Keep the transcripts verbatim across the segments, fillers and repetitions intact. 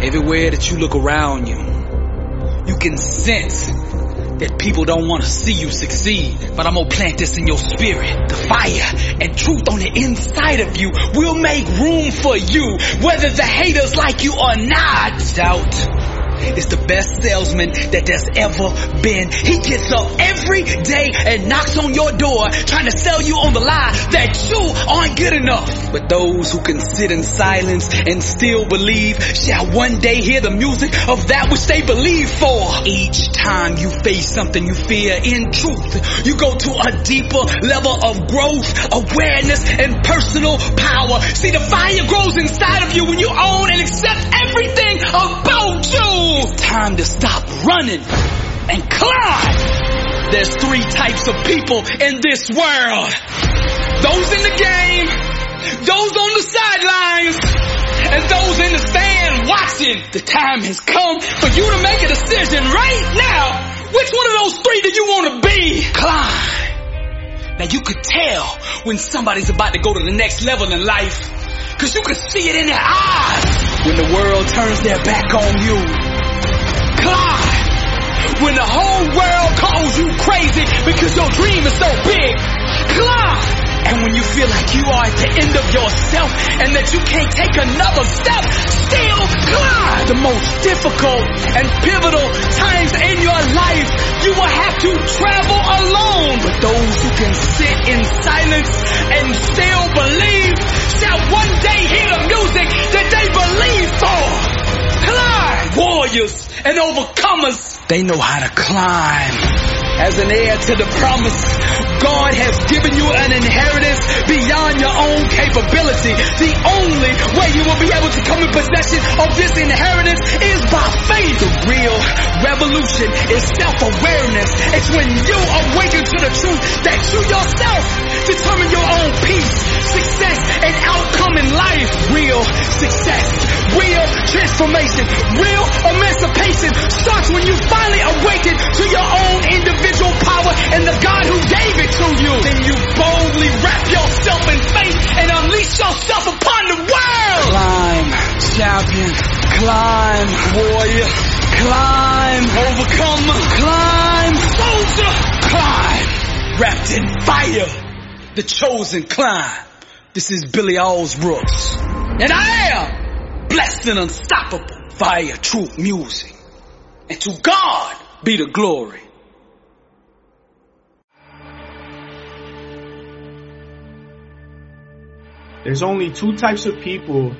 Everywhere that you look around you, you can sense that people don't want to see you succeed. But I'm going to plant this in your spirit. The fire and truth on the inside of you will make room for you, whether the haters like you or not. Doubt is the best salesman that there's ever been. He gets up every day and knocks on your door, trying to sell you on the lie that you aren't good enough. But those who can sit in silence and still believe shall one day hear the music of that which they believe for. Each time you face something you fear, in truth, you go to a deeper level of growth, awareness, and personal power. See, the fire grows inside of you when you own and accept everything about you. It's time to stop running and climb. There's three types of people in this world: those in the game, those on the sidelines, and those in the stand watching. The time has come for you to make a decision right now. Which one of those three do you want to be? Climb. Now you could tell when somebody's about to go to the next level in life, because you could see it in their eyes when the world turns their back on you. Climb when the whole world calls you crazy because your dream is so big. Climb, and when you feel like you are at the end of yourself and that you can't take another step, still climb. The most difficult and pivotal times in your life, you will have to travel alone. But those who can sit in silence and still believe shall one day hear the music that they believe for. Climb. Warriors and overcomers, they know how to climb. As an heir to the promise, God has given you an inheritance beyond your own capability. The only way you will be able to come in possession of this inheritance is by faith. The real revolution is self-awareness. It's when you awaken to the truth that you yourself determine your own peace, success, and outcome in life. Real success, real transformation, real emancipation starts when you finally awaken to your own individual power and the God who gave it to you. Then you boldly wrap yourself in faith and unleash yourself upon the world. Climb, champion. Climb, warrior. Climb, overcomer. Climb, soldier. Climb, wrapped in fire. The chosen climb. This is Billy Alsbrooks, and I am blessed and unstoppable via true music. And to God be the glory. There's only two types of people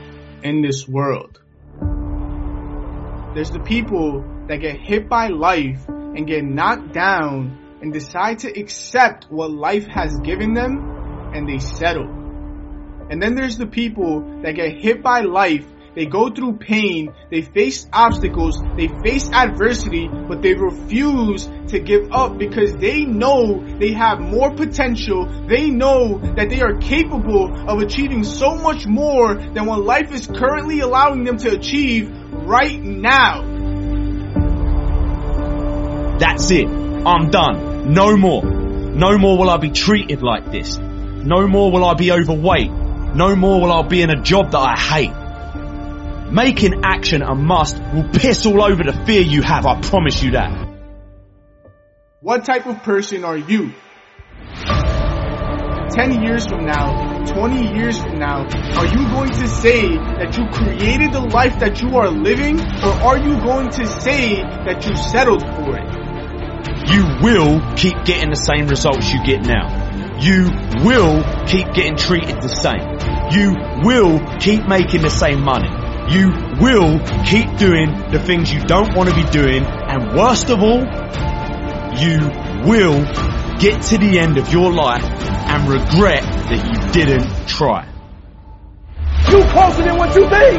in this world. There's the people that get hit by life and get knocked down and decide to accept what life has given them and they settle. And then there's the people that get hit by life. They go through pain, they face obstacles, they face adversity, but they refuse to give up because they know they have more potential. They know that they are capable of achieving so much more than what life is currently allowing them to achieve right now. That's it. I'm done. No more. No more will I be treated like this. No more will I be overweight. No more will I be in a job that I hate. Making action a must will piss all over the fear you have, I promise you that. What type of person are you? ten years from now, twenty years from now, are you going to say that you created the life that you are living, or are you going to say that you settled for it? You will keep getting the same results you get now. You will keep getting treated the same. You will keep making the same money. You will keep doing the things you don't want to be doing, and worst of all, you will get to the end of your life and regret that you didn't try. You closer than what you think.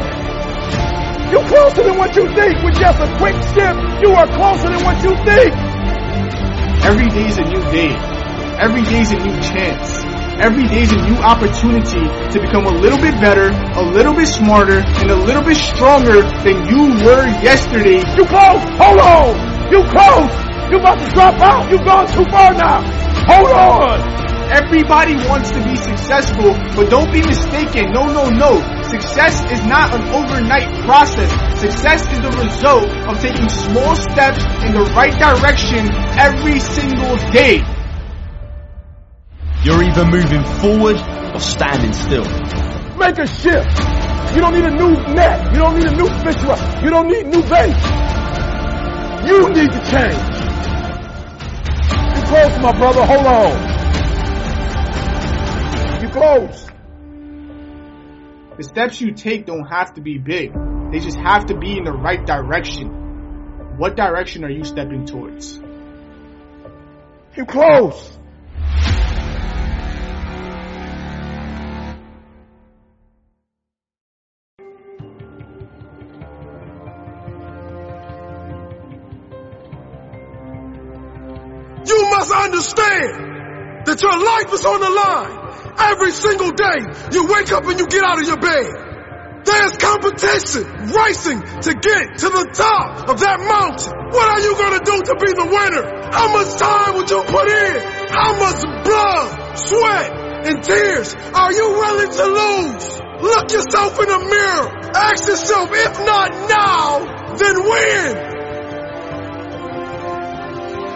You closer than what you think. With just a quick step, you are closer than what you think. Every day's a new day. Every day's a new chance. Every day is a new opportunity to become a little bit better, a little bit smarter, and a little bit stronger than you were yesterday. You close! Hold on! You close! You about to drop out! You've gone too far now! Hold on! Everybody wants to be successful, but don't be mistaken. No, no, no. Success is not an overnight process. Success is the result of taking small steps in the right direction every single day. You're either moving forward or standing still. Make a shift. You don't need a new net. You don't need a new fish rod. You don't need new bait. You need to change. You're close, my brother. Hold on. You're close. The steps you take don't have to be big. They just have to be in the right direction. What direction are you stepping towards? You're close. You must understand that your life is on the line. Every single day, you wake up and you get out of your bed. There's competition racing to get to the top of that mountain. What are you going to do to be the winner? How much time would you put in? How much blood, sweat, and tears are you willing to lose? Look yourself in the mirror. Ask yourself, if not now, then when?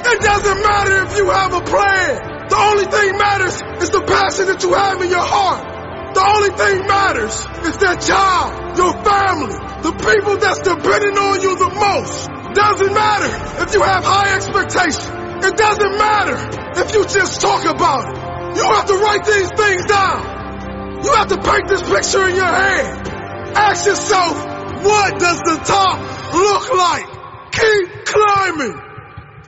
It doesn't matter if you have a plan. The only thing matters is the passion that you have in your heart. The only thing matters is that child, your family, the people that's depending on you the most. Doesn't matter if you have high expectations. It doesn't matter if you just talk about it. You have to write these things down. You have to paint this picture in your head. Ask yourself, what does the top look like? Keep climbing.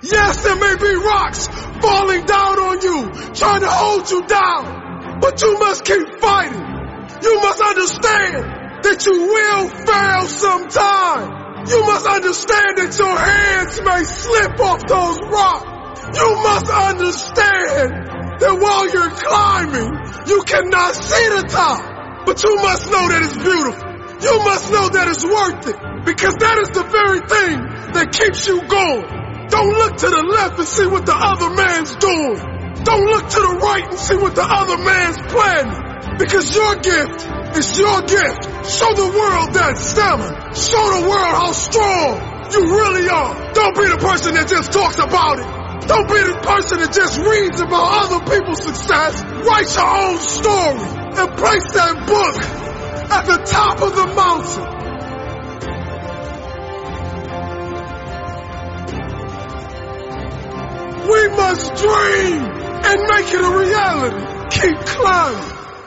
Yes, there may be rocks falling down on you, trying to hold you down, but you must keep fighting. You must understand that you will fail sometime. You must understand that your hands may slip off those rocks. You must understand that while you're climbing, you cannot see the top, but you must know that it's beautiful. You must know that it's worth it, because that is the very thing that keeps you going. Don't look to the left and see what the other man's doing. Don't look to the right and see what the other man's planning. Because your gift is your gift. Show the world that stamina. Show the world how strong you really are. Don't be the person that just talks about it. Don't be the person that just reads about other people's success. Write your own story and place that book at the top of the mountain. We must dream and make it a reality. Keep climbing.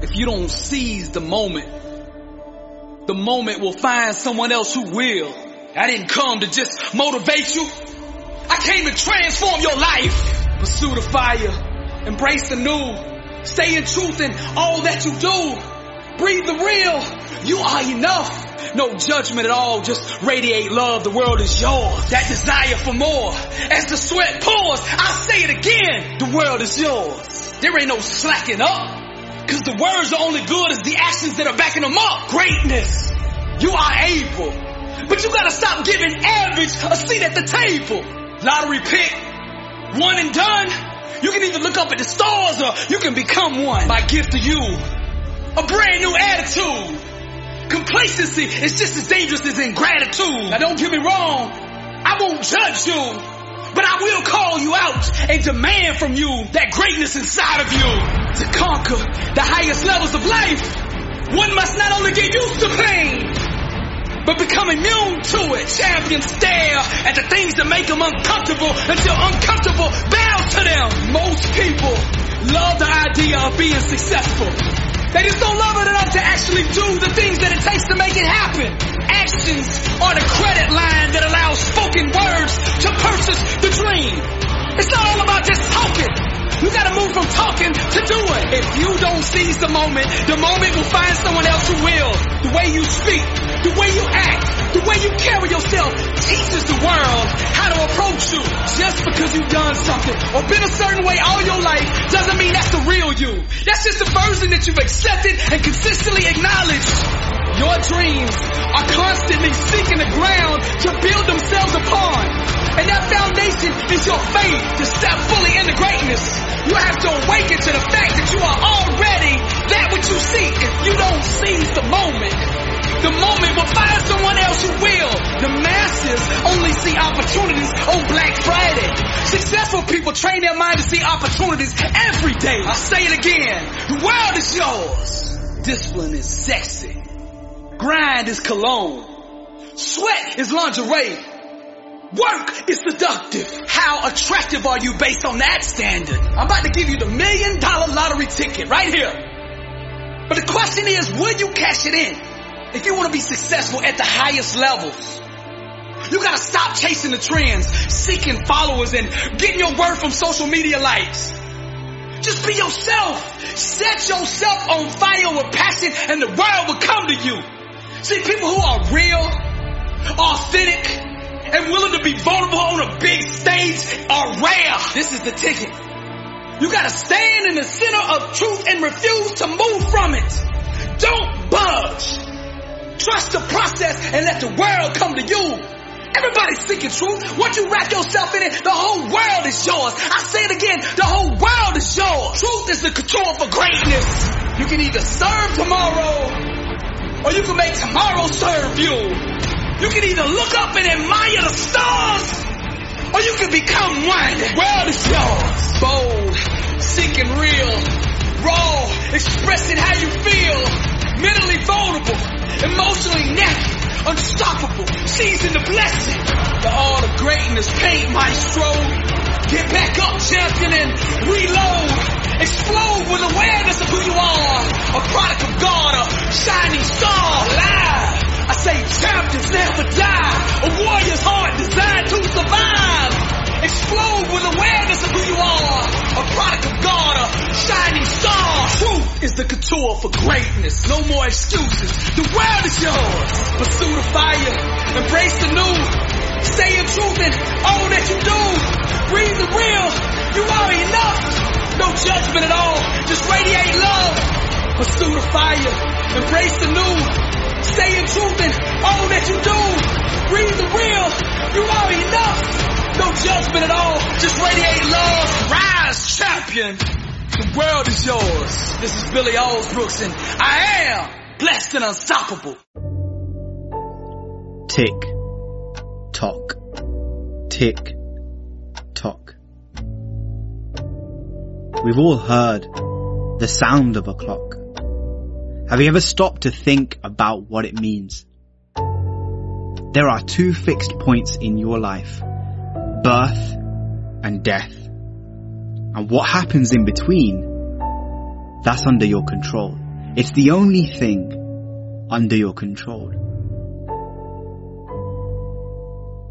If you don't seize the moment, the moment will find someone else who will. I didn't come to just motivate you. I came to transform your life. Pursue the fire. Embrace the new. Stay in truth in all that you do. Breathe the real. You are enough. No judgment at all, just radiate love. The world is yours. That desire for more. As the sweat pours, I say it again. The world is yours. There ain't no slacking up. Cause the words are only good as the actions that are backing them up. Greatness. You are able. But you gotta stop giving average a seat at the table. Lottery pick. One and done. You can either look up at the stars or you can become one. My gift to you. A brand new attitude. Complacency is just as dangerous as ingratitude. Now don't get me wrong, I won't judge you, but I will call you out and demand from you that greatness inside of you. To conquer the highest levels of life, one must not only get used to pain, but become immune to it. Champions stare at the things that make them uncomfortable until uncomfortable bows to them. Most people love the idea of being successful. They just don't love it enough to actually do the things that it takes to make it happen. Actions are the credit line that allows spoken words to purchase the dream. It's not all about just talking. You gotta move from talking to doing. If you don't seize the moment, the moment will find someone else who will. The way you speak, the way you act, the way you carry yourself teaches the world how to approach you. Just because you've done something or been a certain way all your life doesn't mean that's the real you. That's just the version that you've accepted and consistently acknowledged. Your dreams are constantly seeking the ground to build themselves upon. And that foundation is your faith to step fully into greatness. You have to awaken to the fact that you are already that which you seek. If you don't see progressive only see opportunities on Black Friday. Successful people train their mind to see opportunities every day. I say it again. The world is yours. Discipline is sexy. Grind is cologne. Sweat is lingerie. Work is seductive. How attractive are you based on that standard? I'm about to give you the million dollar lottery ticket right here. But the question is, will you cash it in? If you want to be successful at the highest levels, you got to stop chasing the trends, seeking followers, and getting your word from social media likes. Just be yourself. Set yourself on fire with passion and the world will come to you. See, people who are real, authentic, and willing to be vulnerable on a big stage are rare. This is the ticket. You gotta stand in the center of truth and refuse to move from it. Don't budge. Trust the process and let the world come to you. Everybody's seeking truth. Once you wrap yourself in it, the whole world is yours. I say it again, the whole world is yours. Truth is the control for greatness. You can either serve tomorrow or you can make tomorrow serve you. You can either look up and admire the stars, or you can become one. World is yours. Bold, seeking real, raw, expressing how you feel. Mentally vulnerable, emotionally naked, unstoppable. She's in the blessing. The art of greatness, paint maestro. Get back up, champion, and reload. Explode with awareness of who you are. A product of God, a shining star. Alive. I say champions never die. A warrior's heart designed to survive. Explode with awareness of who you are. A product of God, a shining star. Truth is the couture for greatness. No more excuses. The world is yours. Pursue the fire. Embrace the new. Stay in truth in all that you do. Breathe the real. You are enough. No judgment at all. Just radiate love. Pursue the fire. Embrace the new. Stay in truth in all that you do. Breathe the real. You are enough. No judgment at all. Just radiate love. Rise, champion. The world is yours. This is Billy Alsbrooks, and I am blessed and unstoppable. Tick, tock, tick, tock. We've all heard the sound of a clock. Have you ever stopped to think about what it means? There are two fixed points in your life, birth and death. And what happens in between, that's under your control. It's the only thing under your control.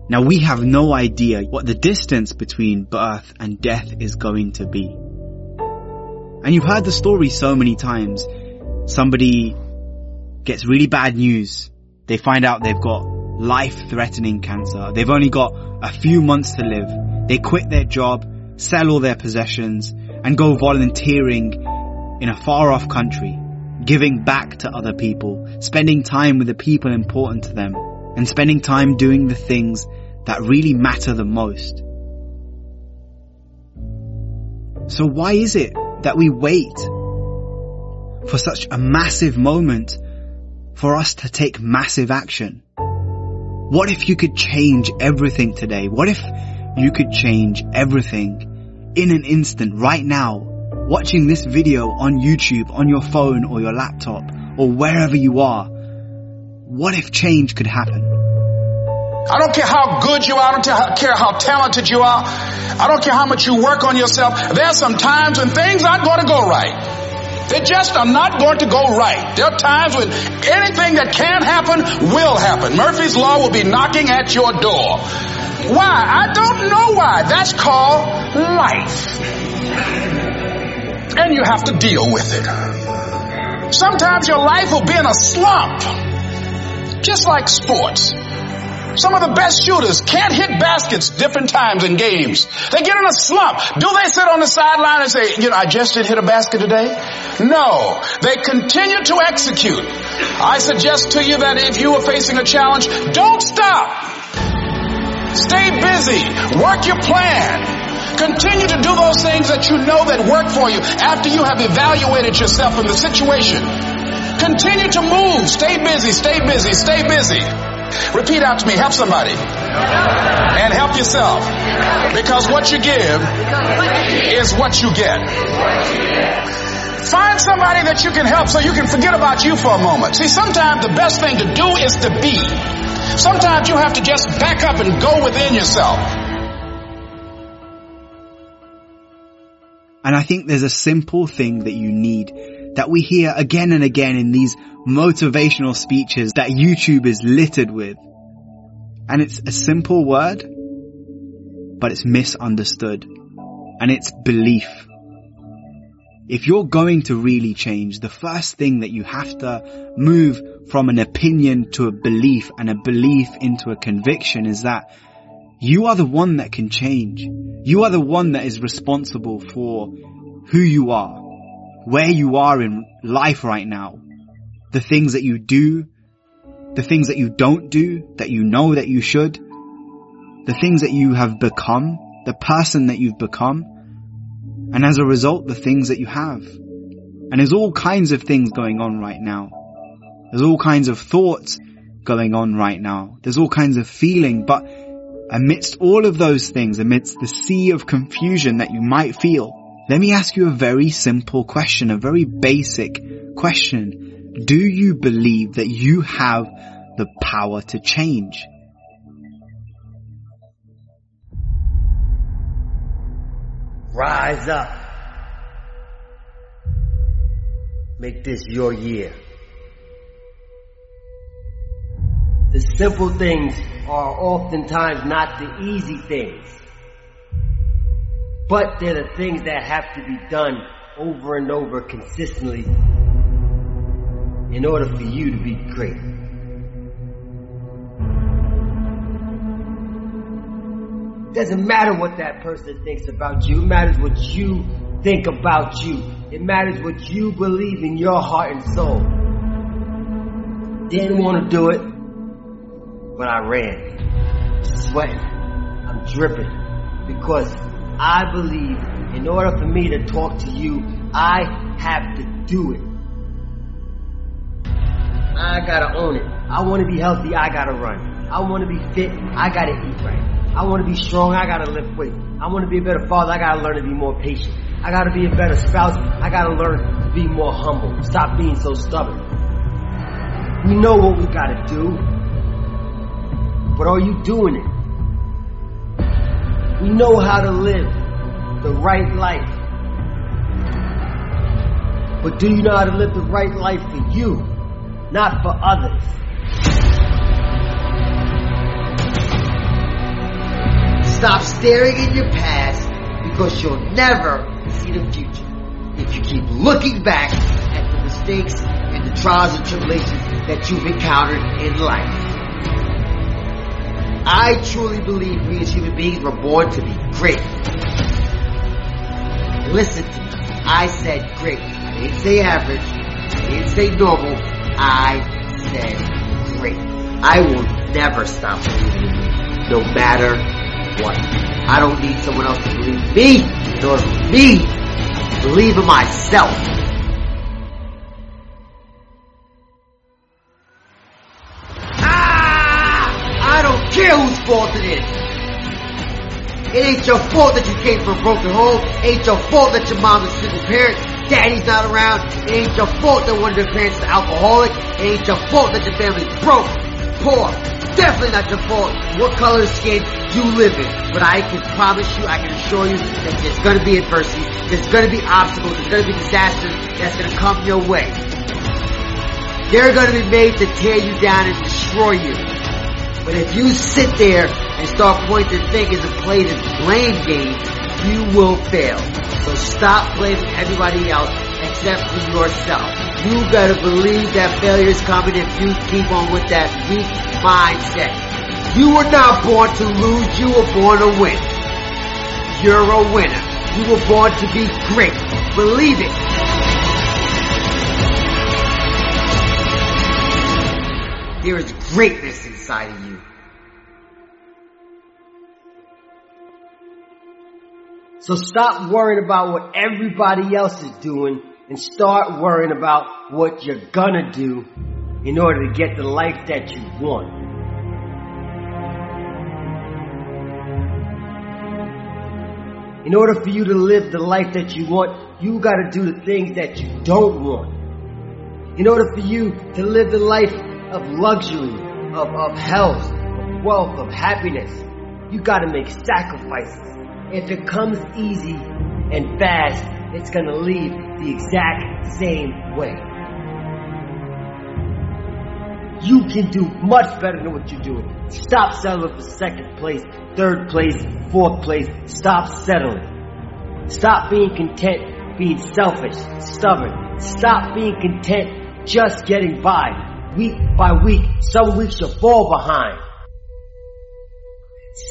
Now we have no idea what the distance between birth and death is going to be. And you've heard the story so many times. Somebody gets really bad news. They find out they've got life-threatening cancer. They've only got a few months to live. They quit their job, sell all their possessions, and go volunteering in a far-off country, giving back to other people, spending time with the people important to them, and spending time doing the things that really matter the most. So why is it that we wait for such a massive moment for us to take massive action? What if you could change everything today? What if you could change everything in an instant, right now, watching this video on YouTube, on your phone or your laptop, or wherever you are? What if change could happen? I don't care how good you are. I don't care how talented you are. I don't care how much you work on yourself. There are some times when things aren't going to go right. They just are not going to go right. There are times when anything that can happen will happen. Murphy's Law will be knocking at your door. Why? I don't know why. That's called life. And you have to deal with it. Sometimes your life will be in a slump, just like sports. Some of the best shooters can't hit baskets different times in games. They get in a slump. Do they sit on the sideline and say, you know, I just didn't hit a basket today? No. They continue to execute. I suggest to you that if you are facing a challenge, don't stop. Stay busy. Work your plan. Continue to do those things that you know that work for you after you have evaluated yourself in the situation. Continue to move. Stay busy, stay busy, stay busy. Repeat after me. Help somebody. And help yourself. Because what you give is what you get. Find somebody that you can help so you can forget about you for a moment. See, sometimes the best thing to do is to be. Sometimes you have to just back up and go within yourself. And I think there's a simple thing that you need that we hear again and again in these motivational speeches that YouTube is littered with. And it's a simple word, but it's misunderstood. And it's belief. If you're going to really change, the first thing that you have to move from an opinion to a belief and a belief into a conviction is that you are the one that can change. You are the one that is responsible for who you are, where you are in life right now, the things that you do, the things that you don't do, that you know that you should, the things that you have become, the person that you've become, and as a result, the things that you have. And there's all kinds of things going on right now. There's all kinds of thoughts going on right now. There's all kinds of feeling, but amidst all of those things, amidst the sea of confusion that you might feel, let me ask you a very simple question, a very basic question. Do you believe that you have the power to change? Rise up. Make this your year. The simple things are oftentimes not the easy things, but they're the things that have to be done over and over consistently in order for you to be great. Doesn't matter what that person thinks about you. It matters what you think about you. It matters what you believe in your heart and soul. Didn't want to do it, but I ran. Sweating. I'm dripping. Because I believe in order for me to talk to you, I have to do it. I gotta own it. I want to be healthy. I gotta run. I want to be fit. I gotta eat right. I want to be strong, I got to lift weight. I want to be a better father, I got to learn to be more patient. I got to be a better spouse, I got to learn to be more humble. Stop being so stubborn. We know what we got to do, but are you doing it? We know how to live the right life, but do you know how to live the right life for you, not for others? Stop staring at your past, because you'll never see the future if you keep looking back at the mistakes and the trials and tribulations that you've encountered in life. I truly believe we as human beings were born to be great. Listen to me. I said great. I didn't say average. I didn't say normal. I said great. I will never stop believing in you, no matter what. I don't need someone else to believe me, nor me to believe in myself. Ah! I don't care whose fault it is. It ain't your fault that you came from a broken home. It ain't your fault that your mom is a single parent. Daddy's not around. It ain't your fault that one of your parents is an alcoholic. It ain't your fault that your family's broke, poor. Definitely not your fault what color skin you live in. But I can promise you, I can assure you that there's going to be adversity, there's going to be obstacles, there's going to be disasters that's going to come your way. They're going to be made to tear you down and destroy you. But if you sit there and start pointing fingers and play this blame game, you will fail. So stop blaming everybody else except for yourself. You better believe that failure is coming if you keep on with that weak mindset. You were not born to lose, you were born to win. You're a winner. You were born to be great. Believe it. There is greatness inside of you. So stop worrying about what everybody else is doing and start worrying about what you're gonna do in order to get the life that you want. In order for you to live the life that you want, you got to do the things that you don't want. In order for you to live the life of luxury, of, of health, of wealth, of happiness, you got to make sacrifices. If it comes easy and fast, it's going to leave the exact same way. You can do much better than what you're doing. Stop settling for second place, third place, fourth place. Stop settling. Stop being content, being selfish, stubborn. Stop being content, just getting by. Week by week, some weeks you'll fall behind.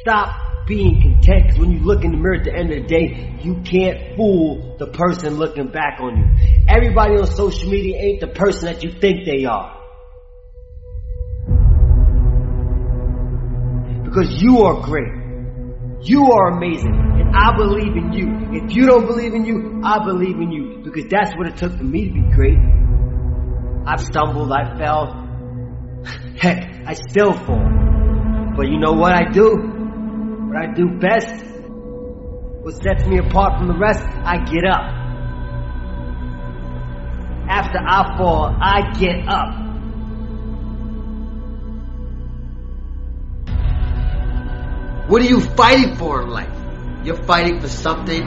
Stop being content, because when you look in the mirror at the end of the day, you can't fool the person looking back on you. Everybody on social media ain't the person that you think they are. Because you are great. You are amazing. And I believe in you. If you don't believe in you, I believe in you. Because that's what it took for me to be great. I've stumbled, I fell. Heck, I still fall. But you know what I do? What I do best, what sets me apart from the rest, I get up. After I fall, I get up. What are you fighting for in life? You're fighting for something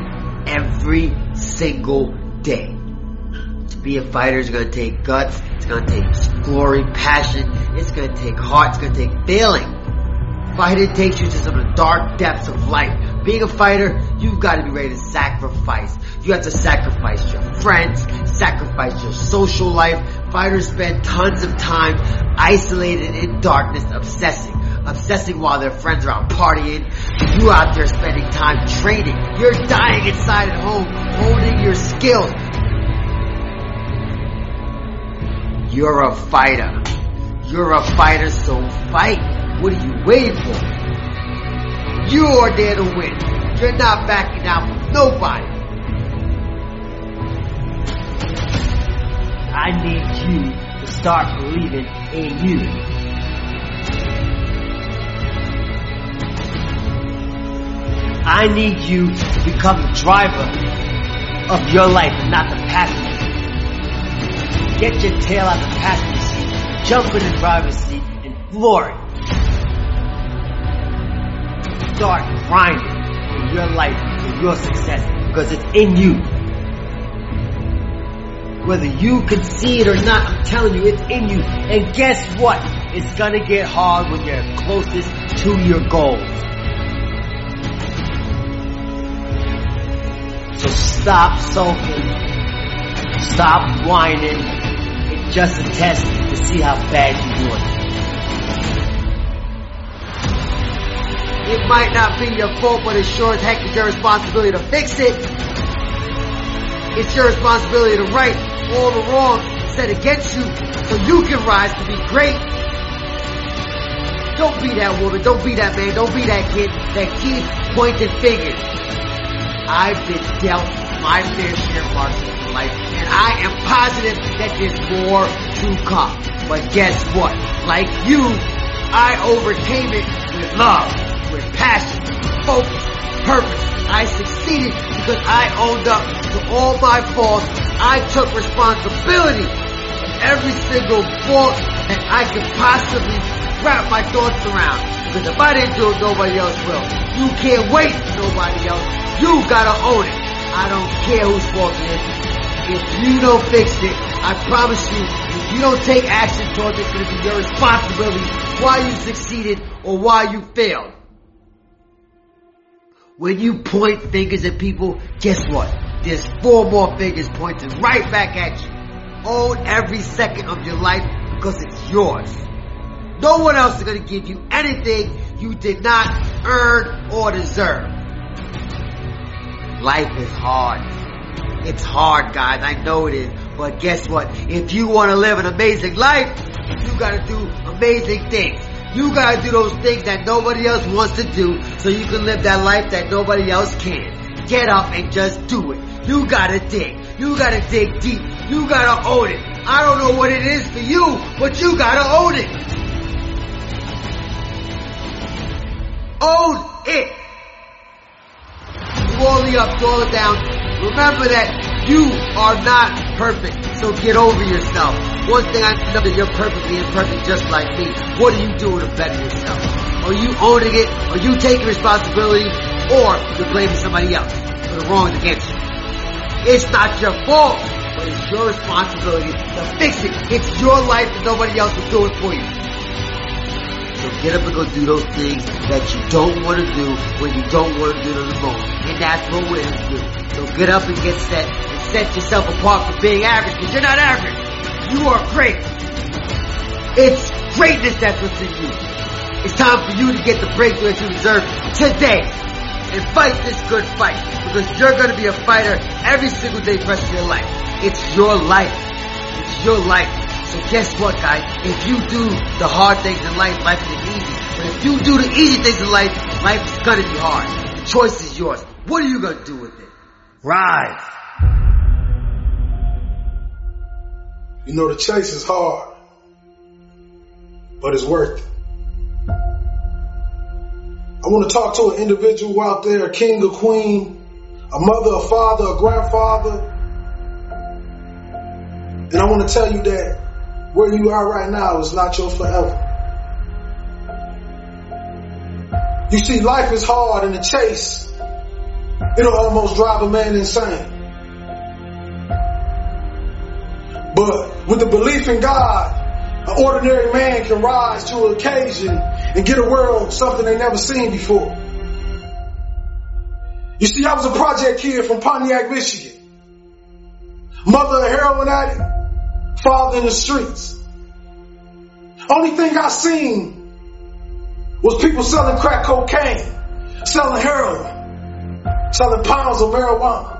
every single day. To be a fighter is going to take guts, it's going to take glory, passion, it's going to take heart, it's going to take failing. Fighting takes you to some of the dark depths of life. Being a fighter, you've got to be ready to sacrifice. You have to sacrifice your friends, sacrifice your social life. Fighters spend tons of time isolated in darkness, obsessing. Obsessing while their friends are out partying. You out there spending time training. You're dying inside at home, honing your skills. You're a fighter. You're a fighter, so fight. What are you waiting for? You are there to win. You're not backing out from nobody. I need you to start believing in you. I need you to become the driver of your life and not the passenger. Get your tail out of the passenger seat, jump in the driver's seat, and floor it. Start grinding for your life and your success, because it's in you. Whether you can see it or not, I'm telling you, it's in you. And guess what? It's gonna get hard when you're closest to your goals. So stop sulking, stop whining, it's just a test to see how bad you want it. It might not be your fault, but it sure as heck is your responsibility to fix it. It's your responsibility to right all the wrongs set against you so you can rise to be great. Don't be that woman, don't be that man, don't be that kid that keeps pointing fingers. I've been dealt my fair share of marks in life, and I am positive that there's more to come. But guess what? Like you, I overcame it with love, with passion, focus, purpose. I succeeded because I owned up to all my faults. I took responsibility for every single fault that I could possibly wrap my thoughts around. Because if I didn't do it, nobody else will. You can't wait for nobody else. You gotta own it. I don't care whose fault it is. If you don't fix it, I promise you, if you don't take action towards it, it's gonna be your responsibility why you succeeded or why you failed. When you point fingers at people, guess what? There's four more fingers pointing right back at you. Own every second of your life because it's yours. No one else is gonna give you anything you did not earn or deserve. Life is hard. It's hard, guys. I know it is. But guess what? If you want to live an amazing life, you got to do amazing things. You got to do those things that nobody else wants to do so you can live that life that nobody else can. Get up and just do it. You got to dig. You got to dig deep. You got to own it. I don't know what it is for you, but you got to own it. Own it. all the ups, all the downs. Remember that you are not perfect, so get over yourself. One thing I know that you're perfectly imperfect just like me. What are you doing to better yourself? Are you owning it? Are you taking responsibility? Or you're blaming somebody else for the wrongs against you? It's not your fault, but it's your responsibility to fix it. It's your life and nobody else will do it for you. So get up and go do those things that you don't want to do when you don't want to do them alone. And that's what we're going to do. So get up and get set and set yourself apart from being average, because you're not average. You are great. It's greatness that's what's in you. It's time for you to get the breakthrough that you deserve today. And fight this good fight, because you're going to be a fighter every single day for the rest of your life. It's your life. It's your life. So guess what, guys? If you do the hard things in life, life is easy. But if you do the easy things in life, life is going to be hard. The choice is yours. What are you going to do with it? Rise. You know, the chase is hard, but it's worth it. I want to talk to an individual out there, a king, a queen, a mother, a father, a grandfather. And I want to tell you that where you are right now is not your forever. You see, life is hard, and the chase, it'll almost drive a man insane. But with the belief in God, an ordinary man can rise to an occasion and get a world something they never seen before. You see, I was a project kid from Pontiac, Michigan. Mother a heroin addict, father in the streets. Only thing I seen was people selling crack cocaine, selling heroin, selling pounds of marijuana.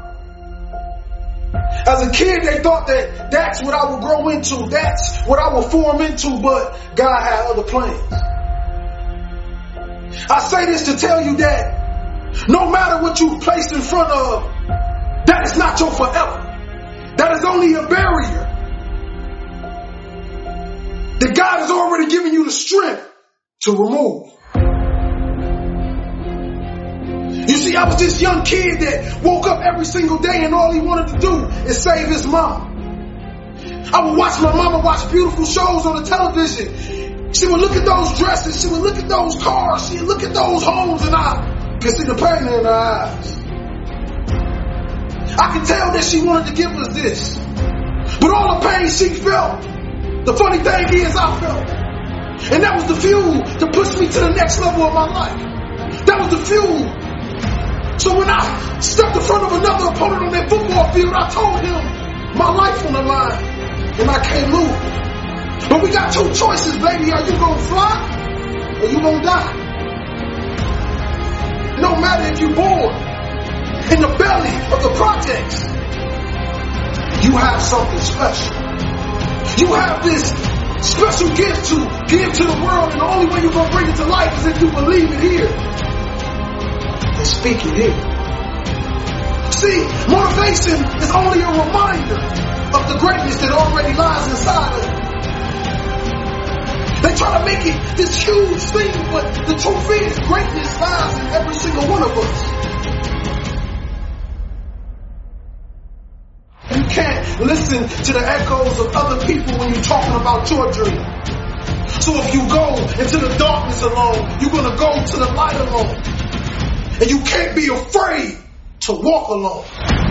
As a kid, they thought that that's what I would grow into, that's what I would form into, but God had other plans. I say this to tell you that no matter what you place in front of, that is not your forever. That is only a barrier that God has already given you the strength to remove. You see, I was this young kid that woke up every single day and all he wanted to do is save his mom. I would watch my mama watch beautiful shows on the television. She would look at those dresses, she would look at those cars, she would look at those homes, and I could see the pain in her eyes. I could tell that she wanted to give us this. But all the pain she felt, the funny thing is I felt it. And that was the fuel to push me to the next level of my life. That was the fuel. So when I stepped in front of another opponent on that football field, I told him my life on the line and I can't lose. But we got two choices, baby. Are you going to fly or you going to die? No matter if you're born in the belly of the projects, you have something special. You have this special gift to give to the world, and the only way you're going to bring it to life is if you believe it here. Speak it in. See, motivation is only a reminder of the greatness that already lies inside of you. They try to make it this huge thing, but the truth is, greatness lies in every single one of us. You can't listen to the echoes of other people when you're talking about your dream. So if you go into the darkness alone, you're going to go to the light alone. And you can't be afraid to walk alone.